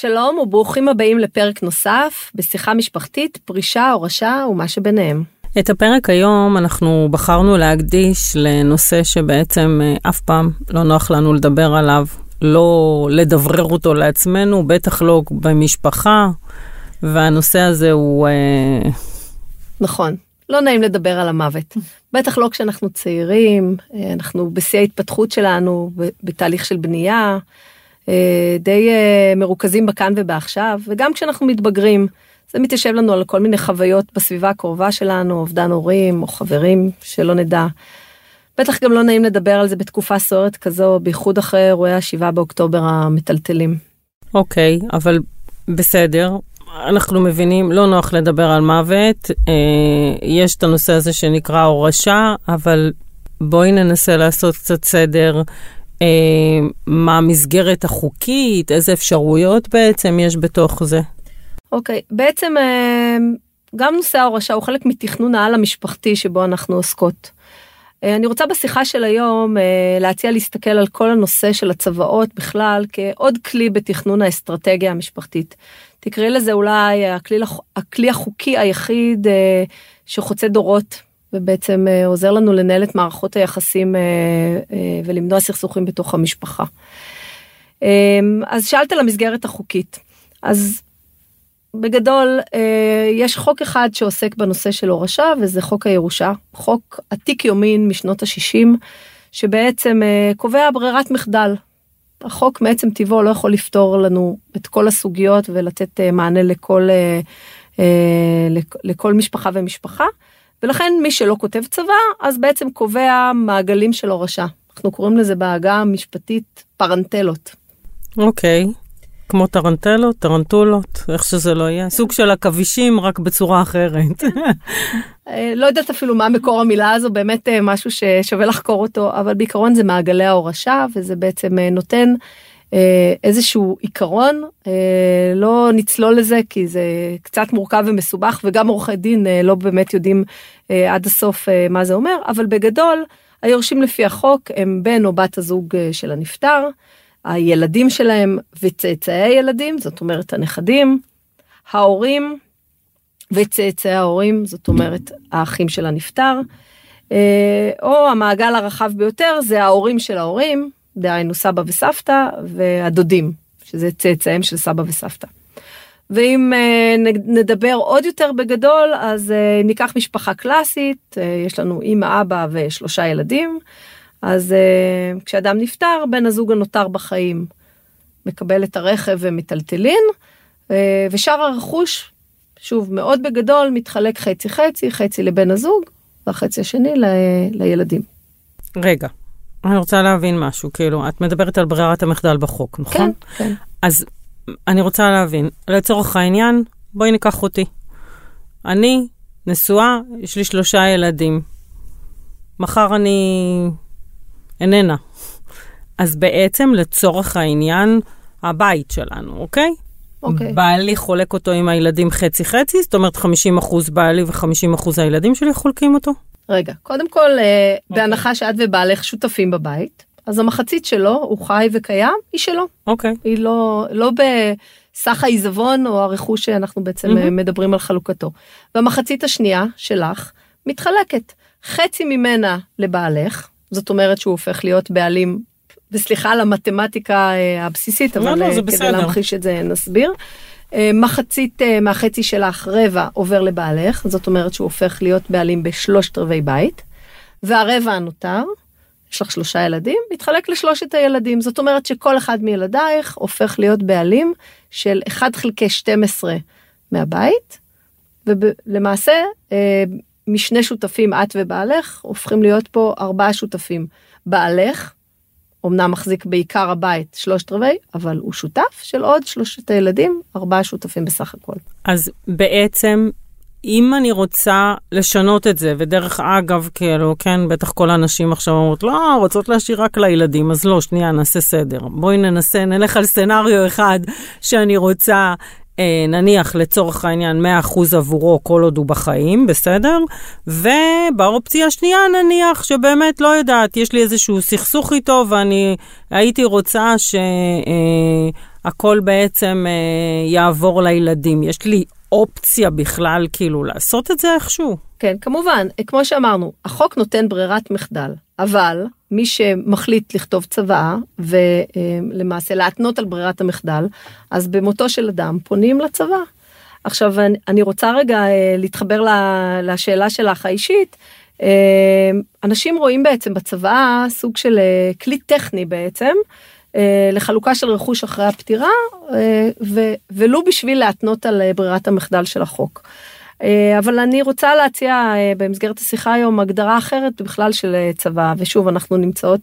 שלום וברוכים הבאים לפרק נוסף בשיחה משפחתית, פרישה, הורשה ומה שביניהם. את הפרק היום אנחנו בחרנו להקדיש לנושא שבעצם אף פעם לא נוח לנו לדבר עליו, לא לדברר אותו לעצמנו, בטח לא במשפחה, והנושא הזה הוא... נכון, לא נעים לדבר על המוות. בטח לא כשאנחנו צעירים, אנחנו בשיא ההתפתחות שלנו, בתהליך של בנייה, די מרוכזים בכאן ובעכשיו, וגם כשאנחנו מתבגרים, זה מתיישב לנו על כל מיני חוויות בסביבה הקרובה שלנו, אובדן הורים או חברים שלא נדע. בטח גם לא נעים לדבר על זה בתקופה סוערת כזו, בייחוד אחרי אירועי ה7 באוקטובר המטלטלים. אוקיי, אבל בסדר, אנחנו מבינים, לא נוח לדבר על מוות, יש את הנושא הזה שנקרא הורשה, אבל בואי ננסה לעשות קצת סדר, מה המסגרת החוקית, איזה אפשרויות בעצם יש בתוך זה. אוקיי, בעצם גם נושא ההורשה הוא חלק מתכנון העל המשפחתי שבו אנחנו עוסקות. אני רוצה בשיחה של היום להציע להסתכל על כל הנושא של הצוואות בכלל כעוד כלי בתכנון האסטרטגיה המשפחתית. תקראי לזה אולי הכלי החוקי היחיד שחוצה דורות, ובעצם עוזר לנו לנהל את מערכות היחסים ולמנוע סכסוכים בתוך המשפחה. אז שאלת על המסגרת החוקית. אז בגדול, יש חוק אחד שעוסק בנושא של הורשה, וזה חוק הירושה. חוק עתיק יומין משנות ה-60, שבעצם קובע ברירת מחדל. החוק מעצם טבעו לא יכול לפתור לנו את כל הסוגיות ולתת מענה לכל משפחה ומשפחה. ולכן מי שלא כותב צבא, אז בעצם קובע מעגלים של הורשה. אנחנו קוראים לזה בעגה המשפטית פרנטלות. אוקיי, כמו טרנטלות, טרנטולות, איך שזה לא יהיה. סוג של הכבישים, רק בצורה אחרת. לא יודעת אפילו מה מקור המילה הזו, באמת משהו ששווה לחקור אותו, אבל בעיקרון זה מעגלי ההורשה, וזה בעצם נותן איזשהו עיקרון, לא נצלול לזה כי זה קצת מורכב ומסובך, וגם עורכי דין לא באמת יודעים עד הסוף מה זה אומר, אבל בגדול היורשים לפי החוק הם בן או בת הזוג של הנפטר, הילדים שלהם וצאצאי הילדים, זאת אומרת הנכדים, ההורים וצאצאי ההורים, זאת אומרת האחים של הנפטר, או המעגל הרחב ביותר זה ההורים של ההורים, דהיינו סבא וסבתא והדודים, שזה צאצאיהם של סבא וסבתא. ואם נדבר עוד יותר בגדול, אז ניקח משפחה קלאסית, יש לנו אמא, אבא ו3 ילדים, אז כשאדם נפטר, בן הזוג הנותר בחיים מקבל את הרכב ומטלטלין, ושאר הרכוש, שוב, מאוד בגדול, מתחלק חצי-חצי, חצי לבן הזוג, והחצי השני לילדים. רגע. אני רוצה להבין משהו, כאילו, את מדברת על ברירת המחדל בחוק, נכון? כן, כן. אז אני רוצה להבין, לצורך העניין, בואי ניקח אותי. אני נשואה, יש לי 3 ילדים. מחר אני איננה. אז בעצם לצורך העניין, הבית שלנו, אוקיי? אוקיי. בעלי חולק אותו עם הילדים חצי-חצי, זאת אומרת 50% בעלי ו50% הילדים שלי חולקים אותו. רגע, קודם כל, בהנחה שאת ובעלך שותפים בבית, אז המחצית שלו, הוא חי וקיים, היא שלו. אוקיי. היא לא בסך העיזבון או הרכוש שאנחנו בעצם מדברים על חלוקתו. והמחצית השנייה שלך מתחלקת. חצי ממנה לבעלך, זאת אומרת שהוא הופך להיות בעלים, וסליחה על המתמטיקה הבסיסית, אבל כדי להמחיש את זה נסביר. מחצית מהחצי שלך, רבע, עובר לבעלך, זאת אומרת שהוא הופך להיות בעלים ב3/4 בית, והרבע הנותר, יש לך 3 ילדים, מתחלק ל3 הילדים, זאת אומרת שכל אחד מילדייך הופך להיות בעלים של 1/12 מהבית, ולמעשה משני שותפים, את ובעלך, הופכים להיות פה 4 שותפים. בעלך, אמנם מחזיק בעיקר הבית 3/4, אבל הוא שותף של עוד 3 ילדים, 4 שותפים בסך הכל. אז בעצם, אם אני רוצה לשנות את זה, ודרך אגב, כאילו, כן, בטח כל האנשים עכשיו אומרות, לא, רוצות להשאיר רק לילדים, אז לא, שנייה, נעשה סדר. בואי ננסה, נלך על סנריו אחד שאני רוצה, נניח לצורך העניין 100% עבורו כל עוד הוא בחיים, בסדר? ובאופציה השנייה נניח שבאמת לא יודעת, יש לי איזשהו סכסוך איתו ואני הייתי רוצה הכל בעצם יעבור לילדים. יש לי אופציה בכלל כאילו לעשות את זה איכשהו? כן, כמובן, כמו שאמרנו, החוק נותן ברירת מחדל, אבל מי שמחליט לכתוב צוואה ולמעשה להתנות על ברירת המחדל, אז במותו של אדם פונים לצוואה. עכשיו, אני רוצה רגע להתחבר לשאלה שלך האישית. אנשים רואים בעצם בצוואה סוג של כלי טכני בעצם, לחלוקה של רכוש אחרי הפטירה, ולו בשביל להתנות על ברירת המחדל של החוק. אבל אני רוצה להציע במסגרת השיחה היום הגדרה אחרת בכלל של צבא, ושוב אנחנו נמצאות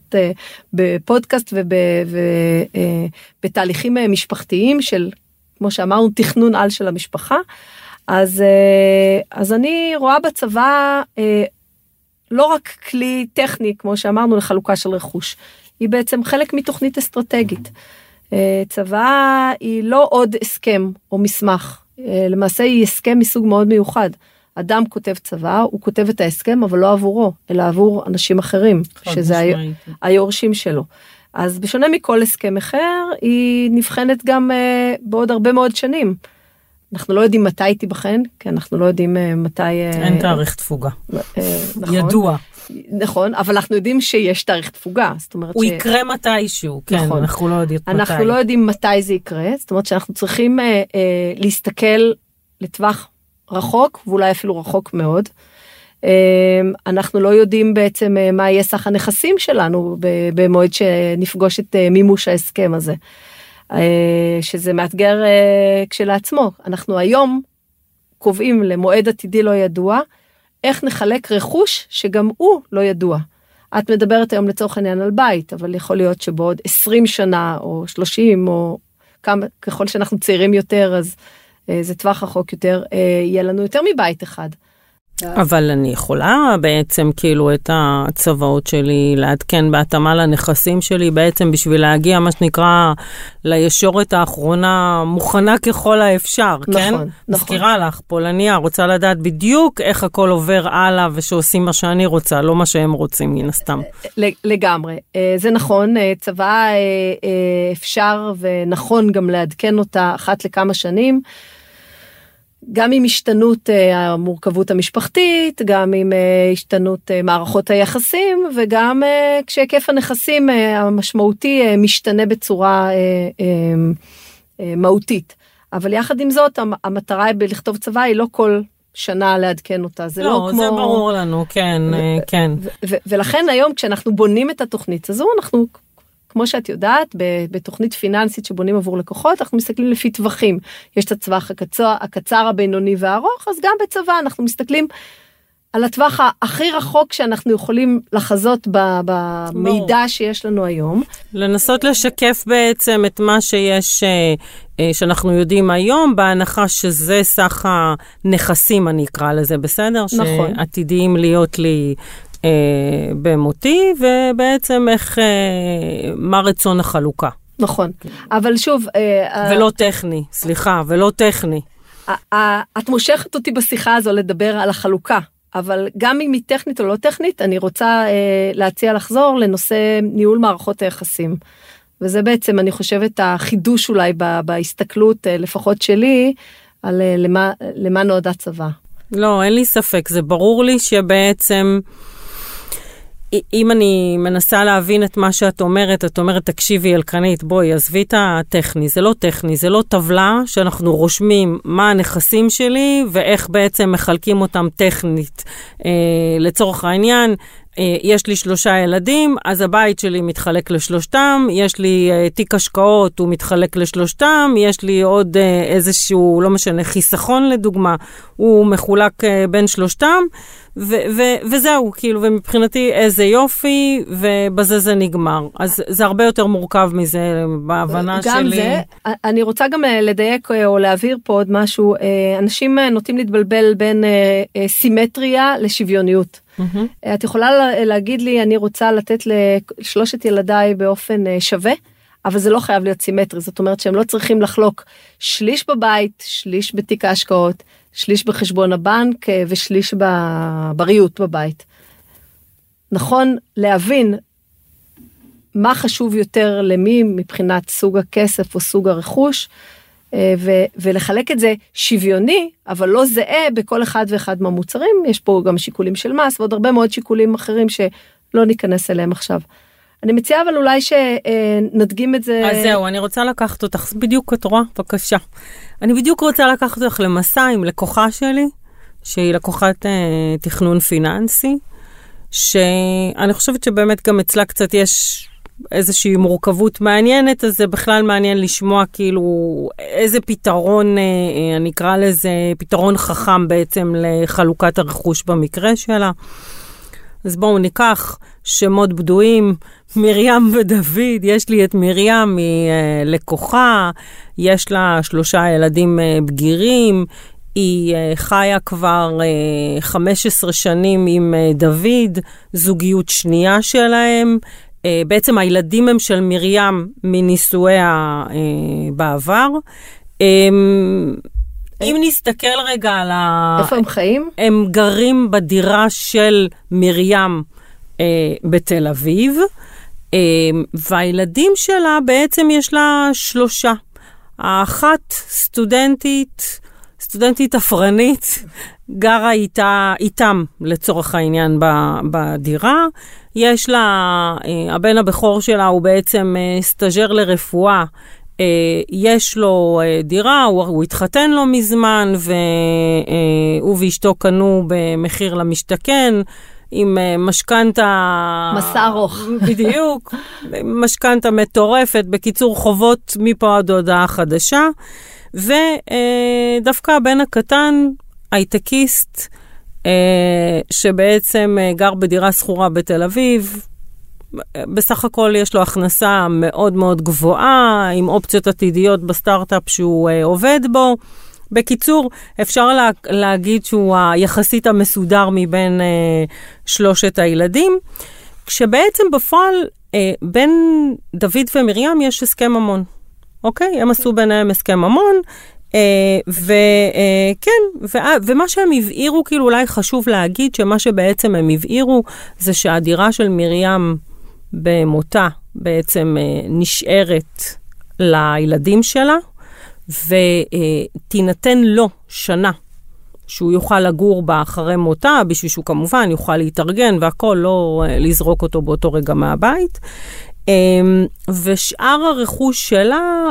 בפודקאסט ובתהליכים משפחתיים של, כמו שאמרנו, תכנון על של המשפחה, אז אני רואה בצבא לא רק כלי טכני, כמו שאמרנו, לחלוקה של רכוש, היא בעצם חלק מתוכנית אסטרטגית. צבא היא לא עוד הסכם או מסמך, למעשה היא הסכם מסוג מאוד מיוחד. אדם כותב צבא, הוא כותב את ההסכם, אבל לא עבורו, אלא עבור אנשים אחרים, שזה היורשים שלו. אז בשונה מכל הסכם אחר, היא נבחנת גם בעוד הרבה מאוד שנים. אנחנו לא יודעים מתי תיבחן, כי אנחנו לא יודעים מתי... אין תאריך תפוגה. ידוע. נכון, אבל אנחנו יודעים שיש תאריך תפוגה. הוא יקרה מתישהו, כן, אנחנו לא יודעים מתי. אנחנו לא יודעים מתי זה יקרה, זאת אומרת שאנחנו צריכים להסתכל לטווח רחוק, ואולי אפילו רחוק מאוד. אנחנו לא יודעים בעצם מה יהיה סך הנכסים שלנו, במועד שנפגוש את מימוש ההסכם הזה. שזה מאתגר כשלעצמו. אנחנו היום קובעים למועד עתידי לא ידוע, איך נחלק רכוש שגם הוא לא ידוע. את מדברת היום לצורך העניין על בית, אבל יכול להיות שבעוד 20 שנה או 30 או כמה, ככל שאנחנו צעירים יותר, אז זה טווח רחוק יותר, יהיה לנו יותר מבית אחד. אבל אני יכולה בעצם כאילו את הצוואות שלי לעדכן בהתאמה לנכסים שלי בעצם בשביל להגיע מה שנקרא לישורת האחרונה מוכנה ככל האפשר, נכון, כן? נכון. מזכירה לך, פולניה רוצה לדעת בדיוק איך הכל עובר הלאה ושעושים מה שאני רוצה, לא מה שהם רוצים מן הסתם. לגמרי, זה נכון, צוואה אפשר ונכון גם לעדכן אותה אחת לכמה שנים, גם עם השתנות המורכבות המשפחתית, גם עם השתנות מערכות היחסים, וגם כשהיקף הנכסים המשמעותי משתנה בצורה מהותית. אבל יחד עם זאת, המטרה בלכתוב צבא היא לא כל שנה לעדכן אותה. זה לא, זה ברור לנו, כן, כן. ולכן היום כשאנחנו בונים את התוכנית הזו, אנחנו... כמו שאת יודעת, בתוכנית פיננסית שבונים עבור לקוחות, אנחנו מסתכלים לפי טווחים. יש את הטווח הקצר, הבינוני והארוך, אז גם בצבא אנחנו מסתכלים על הטווח הכי רחוק שאנחנו יכולים לחזות במידע שיש לנו היום. לנסות לשקף בעצם את מה שיש, שאנחנו יודעים היום, בהנחה שזה סך הנכסים, אני אקרא לזה, בסדר? נכון. שעתידיים להיות לי... במותי, ובעצם איך, מה רצון החלוקה. נכון, אבל שוב... ולא טכני, סליחה, ולא טכני. את מושכת אותי בשיחה הזו לדבר על החלוקה, אבל גם אם היא טכנית או לא טכנית, אני רוצה להציע לחזור לנושא ניהול מערכות היחסים. וזה בעצם, אני חושבת, החידוש אולי בהסתכלות, לפחות שלי, על למה נועדה צבא. לא, אין לי ספק, זה ברור לי שבעצם... אם אני מנסה להבין את מה שאת אומרת, את אומרת, תקשיבי ילקנית, בואי, עזבי את הטכני, זה לא טכני, זה לא טבלה שאנחנו רושמים מה הנכסים שלי ואיך בעצם מחלקים אותם טכנית. לצורך העניין, יש לי 3 ילדים, אז הבית שלי מתחלק ל3, יש לי תיק השקעות, הוא מתחלק ל3, יש לי עוד איזשהו, לא משנה, חיסכון לדוגמה, הוא מחולק בין 3, וזהו, כאילו, ומבחינתי איזה יופי, ובזה זה נגמר. אז זה הרבה יותר מורכב מזה, בהבנה שלי. גם זה, אני רוצה גם לדייק או להעביר פה עוד משהו, אנשים נוטים להתבלבל בין סימטריה לשוויוניות. את יכולה להגיד לי, אני רוצה לתת ל3 ילדיי באופן שווה, אבל זה לא חייב להיות סימטרי, זאת אומרת שהם לא צריכים לחלוק 1/3 בבית, 1/3 בתיק ההשקעות, 1/3 בחשבון הבנק ו1/3 בריהוט בבית. נכון להבין מה חשוב יותר למי מבחינת סוג הכסף או סוג הרכוש, ולחלק את זה שוויוני, אבל לא זהה בכל אחד ואחד מהמוצרים. יש פה גם שיקולים של מס, ועוד הרבה מאוד שיקולים אחרים שלא ניכנס אליהם עכשיו. אני מציעה אבל אולי שנדגים את זה. אז זהו, אני רוצה לקחת אותך, בדיוק את רואה, בבקשה. אני בדיוק רוצה לקחת אותך למסע עם לקוחה שלי, שהיא לקוחת תכנון פיננסי, שאני חושבת שבאמת גם אצלה קצת יש איזושהי מורכבות מעניינת, אז זה בכלל מעניין לשמוע כאילו איזה פתרון, אני אקרא לזה פתרון חכם בעצם לחלוקת הרכוש במקרה שלה. אז בואו ניקח שמות בדויים, מרים ודוד, יש לי את מרים, היא לקוחה, יש לה 3 ילדים בגירים, היא חיה כבר 15 שנים עם דוד, זוגיות שנייה שלהם, בעצם הילדים הם של מרים מנישואיה בעבר. אם נסתכל רגע על איפה הם חיים? הם גרים בדירה של מרים בתל אביב, והילדים שלה בעצם יש לה 3. האחת סטודנטית אפרנית, גרה איתם לצורך העניין בדירה. יש לה, הבן הבכור שלה הוא בעצם סטאז'ר לרפואה, יש לו דירה, הוא התחתן לו מזמן, והוא ואשתו קנו במחיר למשתכן, עם משכנתה... מסע ארוך. בדיוק, משכנתה מטורפת, בקיצור חובות מפה עד הודעה חדשה, ודווקא הבן הקטן, הייטקיסט, שבעצם גר בדירה סחורה בתל אביב, בסך הכל יש לו הכנסה מאוד מאוד גבוהה, עם אופציות עתידיות בסטארט-אפ שהוא עובד בו. בקיצור, אפשר להגיד שהוא היחסית המסודר מבין 3 הילדים, כשבעצם בפועל בין דוד ומרים יש הסכם ממון. אוקיי? הם עשו ביניהם הסכם ממון, ומה שהם הבהירו, כאילו אולי חשוב להגיד שמה שבעצם הם הבהירו זה שהדירה של מרים במותה בעצם נשארת לילדים שלה, ותינתן לו 1 שנה שהוא יוכל לגור בה אחרי מותה, בשביל שהוא כמובן יוכל להתארגן והכל, לא לזרוק אותו באותו רגע מהבית. ושאר הרכוש שלה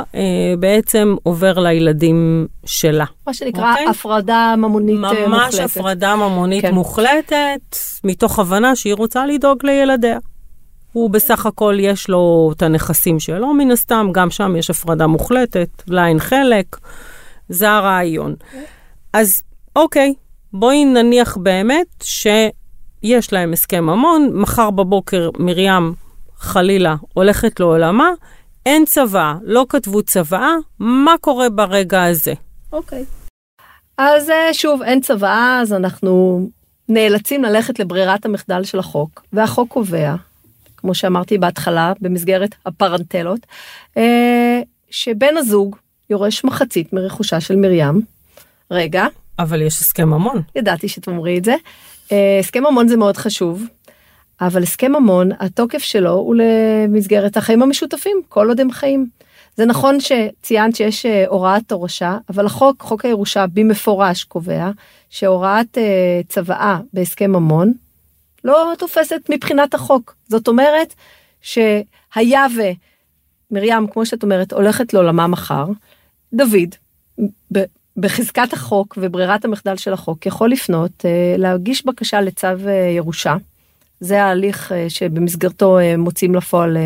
בעצם עובר לילדים שלה. מה שנקרא הפרדה ממונית מוחלטת. ממש הפרדה ממונית מוחלטת, מתוך הבנה שהיא רוצה לדאוג לילדיה. הוא בסך הכל יש לו את הנכסים שלו, מן הסתם, גם שם יש הפרדה מוחלטת, לאין חלק, זה הרעיון. אז אוקיי, בואי נניח באמת שיש להם הסכם ממון, מחר בבוקר מרים חלילה הולכת לעולמה, אין צבא, לא כתבו צבא, מה קורה ברגע הזה? אוקיי. אז שוב, אין צבא, אז אנחנו נאלצים ללכת לברירת המחדל של החוק, והחוק קובע, כמו שאמרתי בהתחלה, במסגרת הפרנטלות, שבן הזוג יורש 1/2 מרכושה של מרים. רגע. אבל יש הסכם ממון. ידעתי שתאמרי את זה. הסכם ממון זה מאוד חשוב, אבל הסכם ממון, התוקף שלו הוא למסגרת החיים המשותפים, כל עוד הם חיים. זה נכון שציינת שיש הוראת הורשה, אבל החוק, חוק הירושה במפורש קובע, שהוראת צוואה בהסכם ממון, לא תופסת מבחינת החוק. זאת אומרת שהיה ומרים, כמו שאת אומרת, הולכת לעולמה מחר, דוד, בחזקת החוק וברירת המחדל של החוק, יכול לפנות, להגיש בקשה לצו ירושה. זה ההליך שבמסגרתו מוצאים לפועל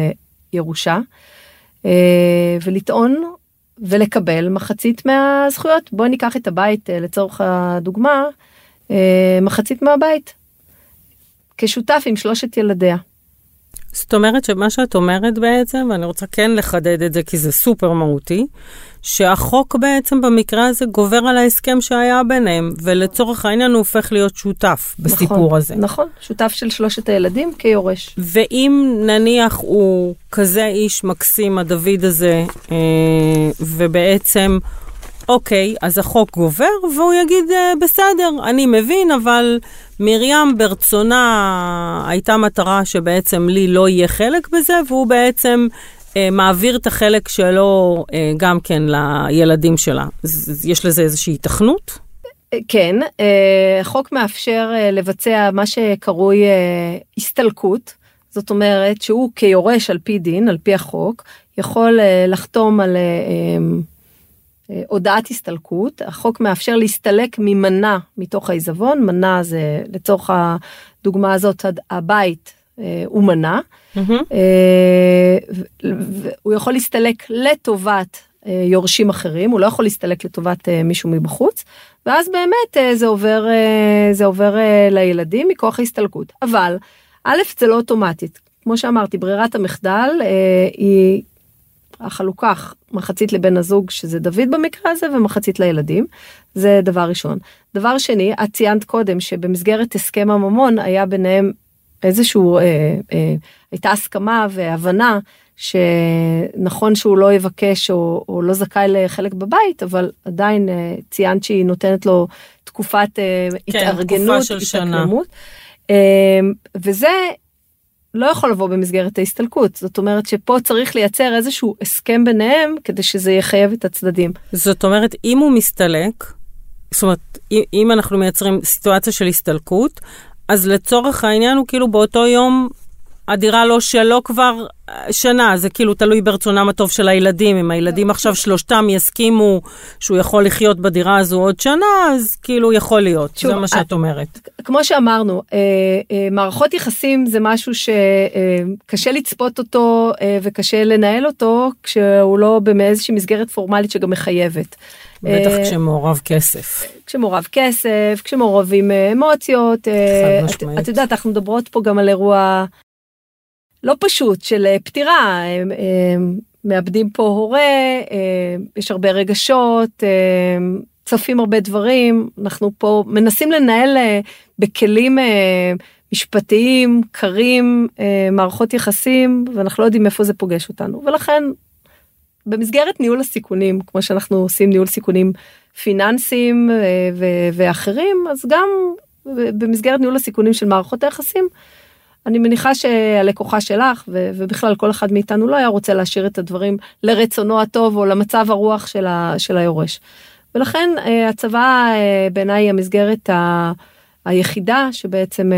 ירושה, ולטעון ולקבל 1/2 מהזכויות. בואו ניקח את הבית, לצורך הדוגמה, 1/2 מהבית. כשותף עם 3 ילדיה. זאת אומרת שמה שאת אומרת בעצם, ואני רוצה כן לחדד את זה כי זה סופר מהותי, שהחוק בעצם במקרה הזה גובר על ההסכם שהיה ביניהם, ולצורך העניין הוא הופך להיות שותף בסיפור נכון, הזה. נכון, שותף של 3 הילדים כיורש. ואם נניח הוא כזה איש מקסים, הדוד הזה, ובעצם אוקיי, אז החוק גובר, והוא יגיד, בסדר, אני מבין, אבל מרים ברצונה הייתה מטרה שבעצם לי לא יהיה חלק בזה, והוא בעצם מעביר את החלק שלו גם כן לילדים שלה. יש לזה איזושהי תכנות? כן, החוק מאפשר לבצע מה שקרוי הסתלקות, זאת אומרת שהוא כיורש על פי דין, על פי החוק, יכול לחתום על הודעת הסתלקות. החוק מאפשר להסתלק ממנה מתוך העיזבון, מנה זה לצורך הדוגמה הזאת הבית הוא מנה, הוא יכול להסתלק לטובת יורשים אחרים, הוא לא יכול להסתלק לטובת מישהו מבחוץ, ואז באמת זה עובר לילדים מכוח ההסתלקות. אבל א', זה לא אוטומטית, כמו שאמרתי, ברירת המחדל היא החלוקה, מחצית לבן הזוג, שזה דוד במקרה הזה, ומחצית לילדים, זה דבר ראשון. דבר שני, את ציינת קודם, שבמסגרת הסכם הממון, היה ביניהם איזשהו, הייתה הסכמה והבנה, שנכון שהוא לא יבקש, או לא זכאי לחלק בבית, אבל עדיין ציינת שהיא נותנת לו תקופת התארגנות, התאקלמות, וזה לא יכול לבוא במסגרת ההסתלקות. זאת אומרת שפה צריך לייצר איזשהו הסכם ביניהם, כדי שזה יחייב את הצדדים. זאת אומרת, אם הוא מסתלק, זאת אומרת, אם אנחנו מייצרים סיטואציה של הסתלקות, אז לצורך העניין הוא כאילו באותו יום, הדירה לא שלו כבר שנה, זה כאילו תלוי ברצונם הטוב של הילדים. אם הילדים עכשיו שלושתם יסכימו שהוא יכול לחיות בדירה הזו עוד שנה, אז כאילו יכול להיות, שוב, זה מה שאת אומרת. כמו שאמרנו, מערכות יחסים זה משהו שקשה לצפות אותו וקשה לנהל אותו, כשהוא לא באיזושהי מסגרת פורמלית שגם מחייבת. בטח כשמעורב כסף. כשמעורב כסף, כשמעורבים אמוציות. את יודעת, אנחנו מדברות פה גם על אירוע לא פשוט של פטירה, מאבדים פה הורה, יש הרבה רגשות, צפים הרבה דברים, אנחנו פה מנסים לנהל בכלים משפטיים, קרים, מערכות יחסים, ואנחנו לא יודעים איפה זה פוגש אותנו, ולכן במסגרת ניהול הסיכונים, כמו שאנחנו עושים ניהול סיכונים פיננסיים ואחרים, אז גם במסגרת ניהול הסיכונים של מערכות היחסים, אני מניחה שהלקוחה שלך, ובכלל כל אחד מאיתנו לא היה רוצה להשאיר את הדברים לרצונו הטוב, או למצב הרוח של היורש. ולכן הצבא בעיניי היא המסגרת היחידה, שבעצם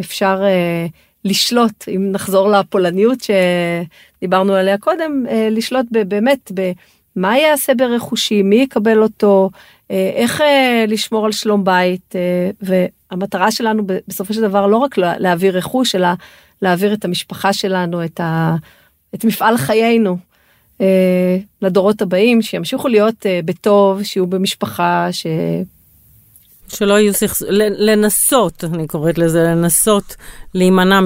אפשר לשלוט, אם נחזור לפולניות שדיברנו עליה קודם, לשלוט באמת במה יעשה ברכושי, מי יקבל אותו, איך לשמור על שלום בית, והמטרה שלנו בסופו של דבר לא רק להעביר רכוש, אלא להעביר את המשפחה שלנו, את מפעל חיינו, לדורות הבאים, שימשיכו להיות בטוב, שיהיו במשפחה, שלא יהיו לנסות, אני קוראת לזה, לנסות להימנע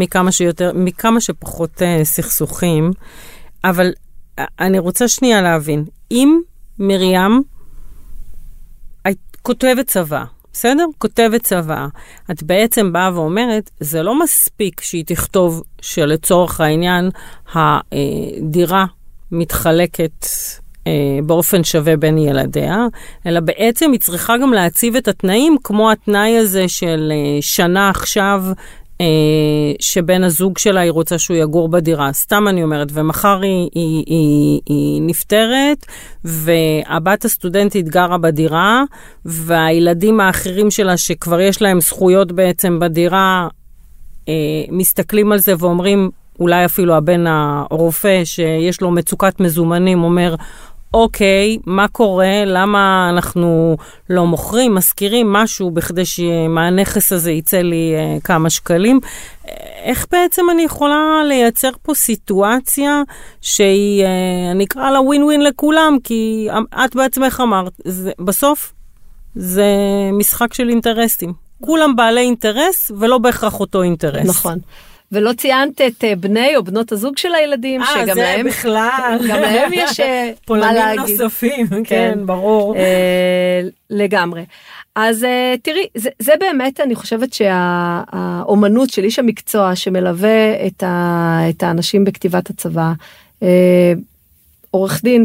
מכמה שפחות סכסוכים. אבל אני רוצה שנייה להבין, אם מרים כותבת צבא, בסדר? כותבת צבא. את בעצם באה ואומרת, זה לא מספיק שהיא תכתוב שלצורך העניין הדירה מתחלקת באופן שווה בין ילדיה, אלא בעצם היא צריכה גם להציב את התנאים, כמו התנאי הזה של שנה עכשיו, שבן הזוג שלה היא רוצה שהוא יגור בדירה. סתם אני אומרת, ומחר היא נפטרת, והבת הסטודנטית גרה בדירה, והילדים האחרים שלה שכבר יש להם זכויות בעצם בדירה, מסתכלים על זה ואומרים, אולי אפילו הבן הרופא שיש לו מצוקת מזומנים אומר, אוקיי, מה קורה? למה אנחנו לא מוכרים, מזכירים משהו בכדי שמהנכס הזה יצא לי כמה שקלים? איך בעצם אני יכולה לייצר פה סיטואציה שהיא, אני אקרא לה ווין ווין לכולם, כי את בעצמך אמרת, בסוף זה משחק של אינטרסים. כולם בעלי אינטרס ולא בהכרח אותו אינטרס. נכון. ולא ציינת את בני או בנות הזוג של הילדים, שגם להם בכלל, גם להם יש מה להגיד. פולנים נוספים, כן, ברור. לגמרי. אז תראי, זה באמת, אני חושבת שהאומנות של איש המקצוע, שמלווה את האנשים בכתיבת הצבא, עורך דין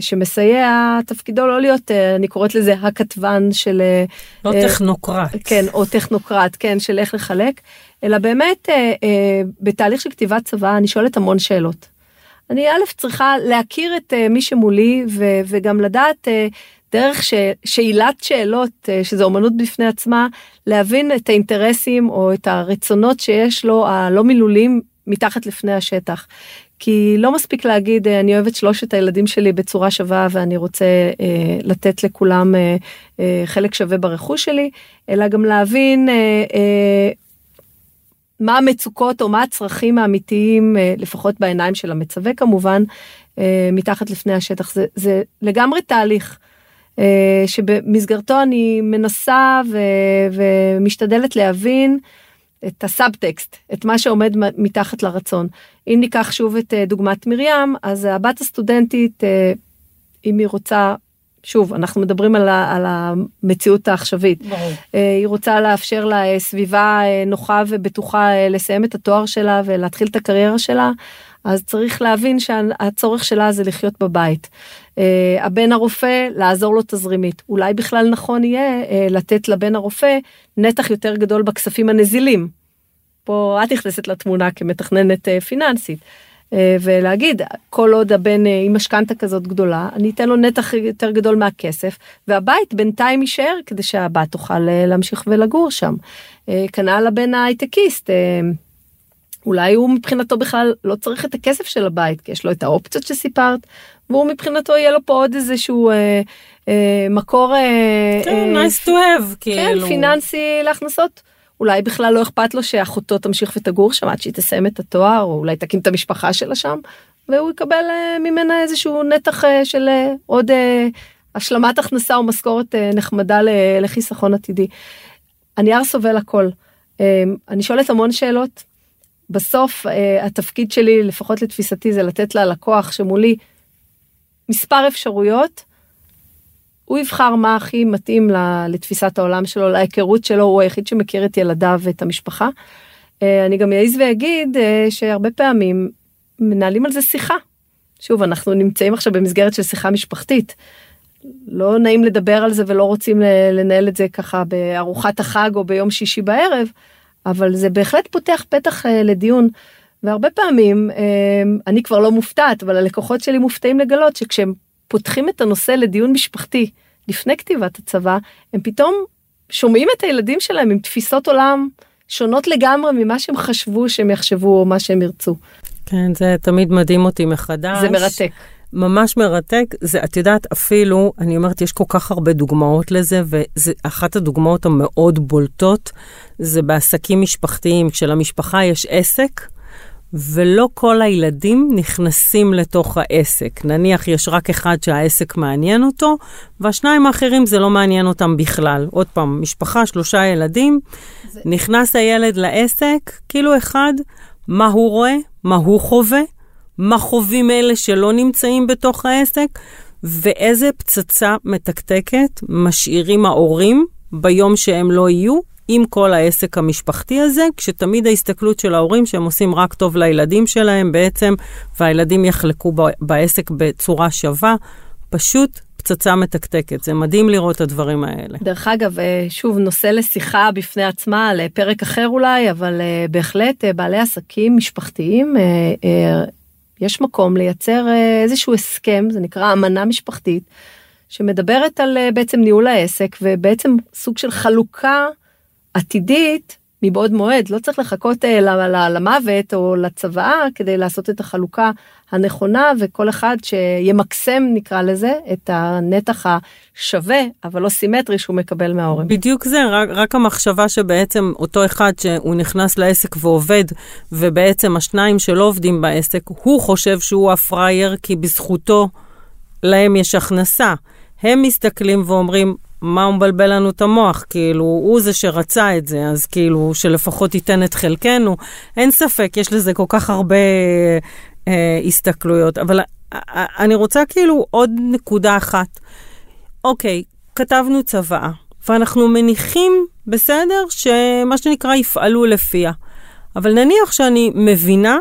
שמסייע, תפקידו לא להיות, אני קוראת לזה הכתבן של... לא טכנוקרט. כן, או טכנוקרט, כן, של איך לחלק, אלא באמת בתהליך של כתיבת צבא אני שואלת המון שאלות. אני א' צריכה להכיר את מי שמולי, וגם לדעת דרך שאילת שאלות, שזו אומנות בפני עצמה, להבין את האינטרסים או את הרצונות שיש לו, הלא מילולים מתחת לפני השטח. כי לא מספיק להגיד, אני אוהבת שלושת הילדים שלי בצורה שווה, ואני רוצה לתת לכולם חלק שווה ברכוש שלי, אלא גם להבין מה המצוקות או מה הצרכים האמיתיים, לפחות בעיניים של המצווה כמובן, מתחת לפני השטח. זה לגמרי תהליך, שבמסגרתו אני מנסה ומשתדלת להבין את הסאבטקסט, את מה שעומד מתחת לרצון. אם ניקח שוב את דוגמת מרים, אז הבת הסטודנטית, אם היא רוצה, שוב, אנחנו מדברים על המציאות העכשווית, היא רוצה לאפשר לה סביבה נוחה ובטוחה לסיים את התואר שלה ולהתחיל את הקריירה שלה, אז צריך להבין שהצורך שלה זה לחיות בבית. הבן הרופא, לעזור לו תזרימית. אולי בכלל נכון יהיה לתת לבן הרופא נתח יותר גדול בכספים הנזילים. פה את נכנסת לתמונה כמתכננת פיננסית. ולהגיד, כל עוד הבן עם משכנתה כזאת גדולה, אני אתן לו נתח יותר גדול מהכסף, והבית בינתיים יישאר כדי שהבת תוכל להמשיך ולגור שם. כנ"ל הבן ההייטקיסט, אולי הוא מבחינתו בכלל לא צריך את הכסף של הבית, כי יש לו את האופציות שסיפרת, והוא מבחינתו יהיה לו פה עוד איזשהו מקור... כן, nice to have, כאילו. כן, פיננסי להכנסות. אולי בכלל לא אכפת לו שאחותו תמשיך ותגור שם, עד שהיא תסיים את התואר, או אולי תקים את המשפחה שלה שם, והוא יקבל ממנה איזשהו נתח של עוד השלמת הכנסה או משכורת נחמדה לחיסכון עתידי. הנייר סובל הכל. אני שואלת המון שאלות, בסוף התפקיד שלי, לפחות לתפיסתי, זה לתת ללקוח שמולי מספר אפשרויות, הוא יבחר מה הכי מתאים לתפיסת העולם שלו, להיכרות שלו, הוא היחיד שמכיר את ילדיו ואת המשפחה. אני גם אעיז ואגיד שהרבה פעמים מנהלים על זה שיחה. שוב, אנחנו נמצאים עכשיו במסגרת של שיחה משפחתית, לא נעים לדבר על זה ולא רוצים לנהל את זה ככה בארוחת החג או ביום שישי בערב, אבל זה בהחלט פותח פתח לדיון, והרבה פעמים, אני כבר לא מופתעת, אבל הלקוחות שלי מופתעים לגלות, שכשהם פותחים את הנושא לדיון משפחתי, לפני כתיבת הצבא, הם פתאום שומעים את הילדים שלהם עם תפיסות עולם שונות לגמרי, ממה שהם חשבו שהם יחשבו, או מה שהם ירצו. כן, זה תמיד מדהים אותי מחדש. זה מרתק. ממש מרתק, זה, את יודעת, אפילו, אני אומרת, יש כל כך הרבה דוגמאות לזה, ואחת הדוגמאות המאוד בולטות, זה בעסקים משפחתיים, כשלמשפחה יש עסק, ולא כל הילדים נכנסים לתוך העסק. נניח, יש רק אחד שהעסק מעניין אותו, והשניים האחרים זה לא מעניין אותם בכלל. עוד פעם, משפחה, 3 ילדים, זה... נכנס הילד לעסק, כאילו אחד, מה הוא רואה, מה הוא חווה, מה חווים אלה שלא נמצאים בתוך העסק, ואיזה פצצה מתקתקת משאירים ההורים ביום שהם לא יהיו, עם כל העסק המשפחתי הזה, כשתמיד ההסתכלות של ההורים שהם עושים רק טוב לילדים שלהם בעצם, והילדים יחלקו בעסק בצורה שווה, פשוט פצצה מתקתקת. זה מדהים לראות את הדברים האלה. דרך אגב, שוב, נושא לשיחה בפני עצמה, לפרק אחר אולי, אבל בהחלט בעלי עסקים משפחתיים, יש מקום לייצר איזשהו הסכם, זה נקרא אמנה משפחתית, שמדברת על בעצם ניהול העסק, ובעצם סוג של חלוקה עתידית מבעוד מועד. לא צריך לחכות למוות או לצבאה, כדי לעשות את החלוקה הנכונה, וכל אחד שימקסם, נקרא לזה, את הנתח השווה, אבל לא סימטרי, שהוא מקבל מההורים. בדיוק זה, רק המחשבה שבעצם אותו אחד שהוא נכנס לעסק ועובד, ובעצם השניים שלא עובדים בעסק, הוא חושב שהוא הפרייר, כי בזכותו להם יש הכנסה. הם מסתכלים ואומרים, מה הוא מבלבל לנו את המוח? כאילו, הוא זה שרצה את זה, אז כאילו, שלפחות ייתן את חלקנו. אין ספק, יש לזה כל כך הרבה הסתכלויות. אבל אני רוצה כאילו עוד נקודה אחת. אוקיי, כתבנו צוואה, ואנחנו מניחים, בסדר, שמה שנקרא יפעלו לפיה. אבל נניח שאני מבינה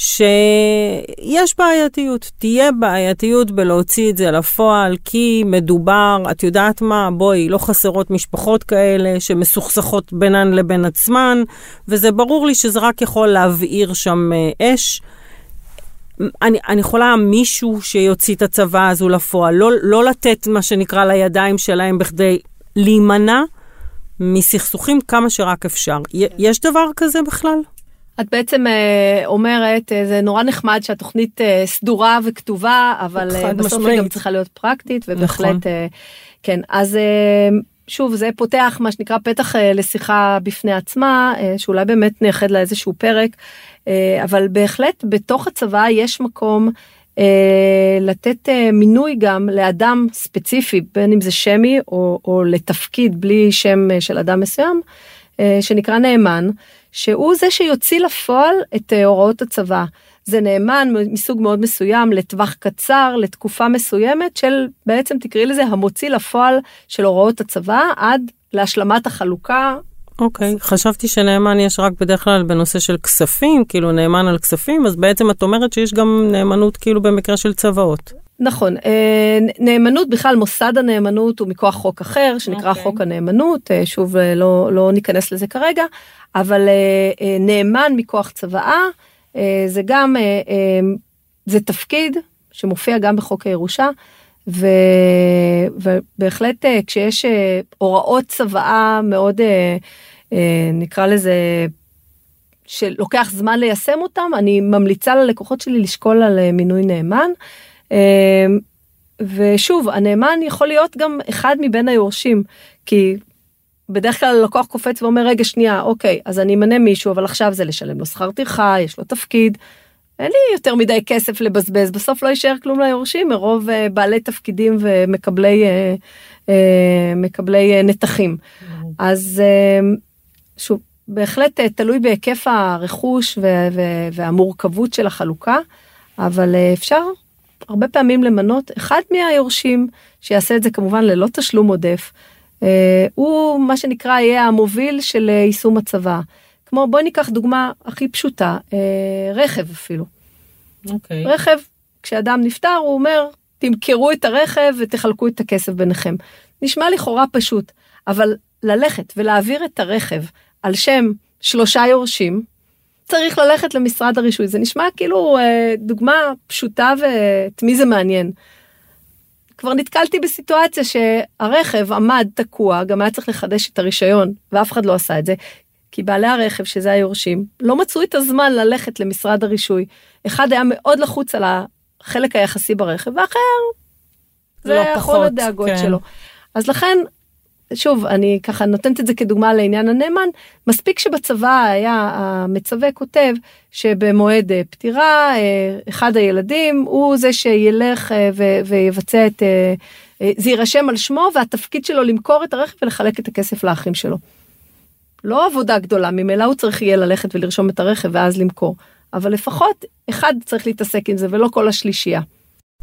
שיש בעייתיות, תהיה בעייתיות בלהוציא את זה לפועל, כי מדובר, את יודעת מה, בואי, לא חסרות משפחות כאלה שמסוכסכות בינן לבין עצמן, וזה ברור לי שזה רק יכול להבעיר שם אש. אני יכולה מישהו שיוציא את הצבא הזו לפועל, לא לתת מה שנקרא לידיים שלהם בכדי להימנע מסכסוכים כמה שרק אפשר. יש דבר כזה בכלל? את בעצם אומרת, זה נורא נחמד שהתוכנית סדורה וכתובה, אבל בסוף היא גם צריכה להיות פרקטית, ובהחלט, כן, אז שוב, זה פותח מה שנקרא פתח לשיחה בפני עצמה, שאולי באמת נייחד לה איזשהו פרק, אבל בהחלט בתוך הצבא יש מקום לתת מינוי גם לאדם ספציפי, בין אם זה שמי או לתפקיד בלי שם של אדם מסוים, שנקרא נאמן, שהוא זה שיוציא לפועל את הוראות הצבא. זה נאמן מסוג מאוד מסוים, לטווח קצר, לתקופה מסוימת, של בעצם תקראי לזה המוציא לפועל של הוראות הצבא, עד להשלמת החלוקה. אוקיי, חשבתי שנאמן יש רק בדרך כלל בנושא של כספים, כאילו נאמן על כספים, אז בעצם את אומרת שיש גם נאמנות כאילו במקרה של צבאות. נכון, נאמנות בכלל, מוסד הנאמנות הוא מכוח חוק אחר, שנקרא חוק הנאמנות, שוב לא ניכנס לזה כרגע, אבל נאמן מכוח צבאה, זה גם, זה תפקיד שמופיע גם בחוק הירושה, ובהחלט כשיש הוראות צבאה מאוד, נקרא לזה, שלוקח זמן ליישם אותם, אני ממליצה ללקוחות שלי לשקול על מינוי נאמן, ושוב, הנאמן יכול להיות גם אחד מבין היורשים, כי בדרך כלל הלקוח קופץ ואומר, רגע שנייה, אוקיי, אז אני אמנה מישהו, אבל עכשיו זה לשלם לו שכר טרחה, יש לו תפקיד, אין לי יותר מדי כסף לבזבז, בסוף לא יישאר כלום ליורשים, מרוב בעלי תפקידים ומקבלי נתחים. אז שוב, בהחלט תלוי בהיקף הרכוש והמורכבות של החלוקה, אבל אפשר הרבה פעמים למנות אחד מהיורשים, שיעשה את זה כמובן ללא תשלום עודף, הוא מה שנקרא יהיה המוביל של יישום הצבא. כמו בואי ניקח דוגמה הכי פשוטה, רכב אפילו. אוקיי. רכב, כשאדם נפטר הוא אומר, תמכרו את הרכב ותחלקו את הכסף ביניכם. נשמע לכאורה פשוט, אבל ללכת ולהעביר את הרכב על שם 3 יורשים, צריך ללכת למשרד הרישוי. זה נשמע כאילו דוגמה פשוטה ואת מי זה מעניין. כבר נתקלתי בסיטואציה שהרכב עמד תקוע, גם היה צריך לחדש את הרישיון, ואף אחד לא עשה את זה, כי בעלי הרכב, שזה היורשים, לא מצאו את הזמן ללכת למשרד הרישוי. אחד היה מאוד לחוץ על החלק היחסי ברכב, ואחר, זה לא פחות, כל הדאגות כן. שלו. אז לכן, שוב, אני ככה נותנת את זה כדוגמה לעניין הנאמן, מספיק שבצבא היה המצווה כותב, שבמועד פטירה, אחד הילדים הוא זה שילך ויבצע את, זה יירשם על שמו, והתפקיד שלו למכור את הרכב ולחלק את הכסף לאחים שלו. לא עבודה גדולה, ממילא הוא צריך יהיה ללכת ולרשום את הרכב ואז למכור, אבל לפחות אחד צריך להתעסק עם זה ולא כל השלישייה.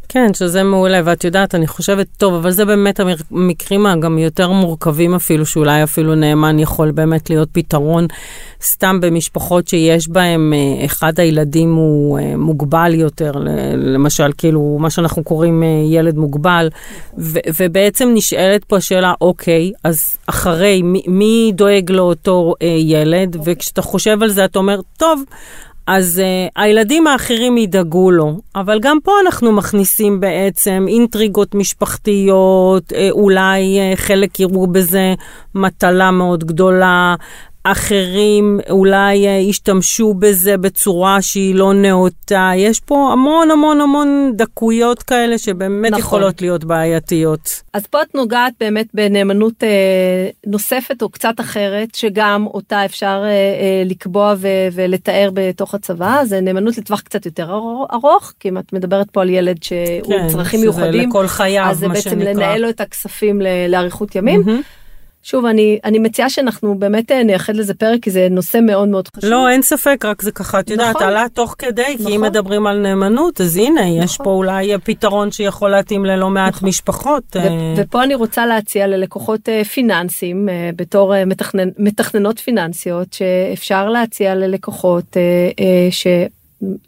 כן, שזה מעולה, ואת יודעת, אני חושבת טוב, אבל זה באמת המקרים גם יותר מורכבים אפילו, שאולי אפילו נאמן יכול באמת להיות פתרון סתם במשפחות שיש בהם, אחד הילדים הוא מוגבל יותר, למשל, כאילו, מה שאנחנו קוראים ילד מוגבל, ובעצם נשאלת פה השאלה, אוקיי, אז אחרי, מי דואג לאותו ילד, וכשאתה חושב על זה, אתה אומר, טוב, אז הילדים האחרים ידאגו לו, אבל גם פה אנחנו מכניסים בעצם אינטריגות משפחתיות, אולי חלק יראו בזה מטלה מאוד גדולה, אחרים אולי ישתמשו בזה בצורה שהיא לא נאותה, יש פה המון המון המון דקויות כאלה שבאמת נכון. יכולות להיות בעייתיות. אז פה את נוגעת באמת בנאמנות נוספת או קצת אחרת, שגם אותה אפשר לקבוע ולתאר בתוך הצבא, זה נאמנות לטווח קצת יותר ארוך, כי אם את מדברת פה על ילד שהוא כן, צרכים מיוחדים, לכל חייו, אז זה בעצם שנקרא. לנהל לו את הכספים לאריכות ימים, mm-hmm. שוב, אני מציעה שאנחנו באמת נייחד לזה פרק, כי זה נושא מאוד מאוד חשוב. לא, אין ספק, רק זה ככה, את יודעת, עלה תוך כדי, כי אם מדברים על נאמנות, אז הנה, יש פה אולי פתרון שיכול להתאים ללא מעט משפחות. ופה אני רוצה להציע ללקוחות פיננסיים, בתור מתכננות פיננסיות, שאפשר להציע ללקוחות,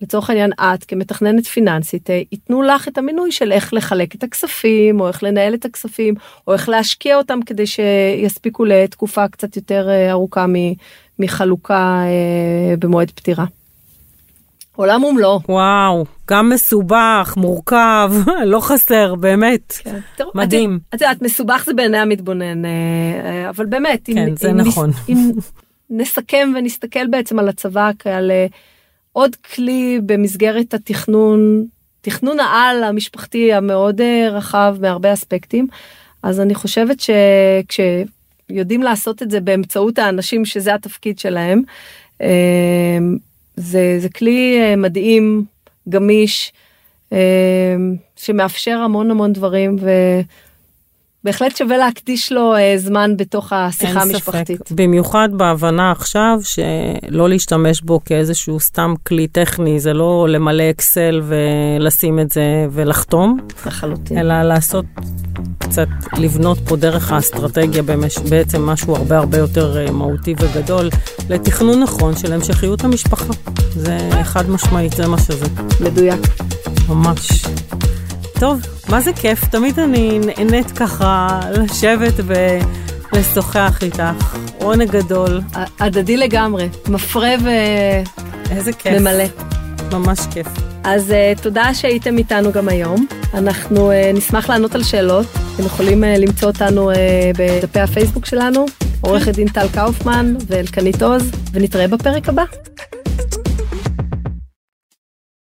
לצורך העניין את כמתכננת פיננסית, ייתנו לך את המינוי של איך לחלק את הכספים, או איך לנהל את הכספים, או איך להשקיע אותם כדי שיספיקו לתקופה קצת יותר ארוכה מחלוקה במועד פטירה. עולם ומלוא. וואו, גם מסובך, מורכב, לא חסר, באמת. כן. מדהים. את מסובך זה בעיני המתבונן, אבל באמת. כן, זה נכון. אם נסכם ונסתכל בעצם על הצבא כעל עוד כלי במסגרת התכנון, תכנון העל המשפחתי המאוד רחב מהרבה אספקטים, אז אני חושבת שכשיודעים לעשות את זה באמצעות האנשים שזה התפקיד שלהם, זה כלי מדהים, גמיש, שמאפשר המון המון דברים, ובהחלט שווה להקדיש לו זמן בתוך השיחה המשפחתית. אין ספק, במיוחד בהבנה עכשיו, שלא להשתמש בו כאיזשהו סתם כלי טכני, זה לא למלא אקסל ולשים את זה ולחתום, לחלוטין. אלא לעשות קצת, לבנות פה דרך האסטרטגיה בעצם משהו הרבה הרבה יותר מהותי וגדול, לתכנון נכון של המשכיות המשפחה. זה חד משמעית, זה מה שזה. מדויק. ממש. טוב, מה זה כיף, תמיד אני נהנית ככה לשבת ולשוחח איתך. עונג גדול. הדדי לגמרי, מפרה איזה כיף. ממלא. ממש כיף. אז תודה שהייתם איתנו גם היום. אנחנו נשמח לענות על שאלות. אתם יכולים למצוא אותנו בדפי הפייסבוק שלנו, עורכת דין טל קאופמן ואלקנית עוז, ונתראה בפרק הבא.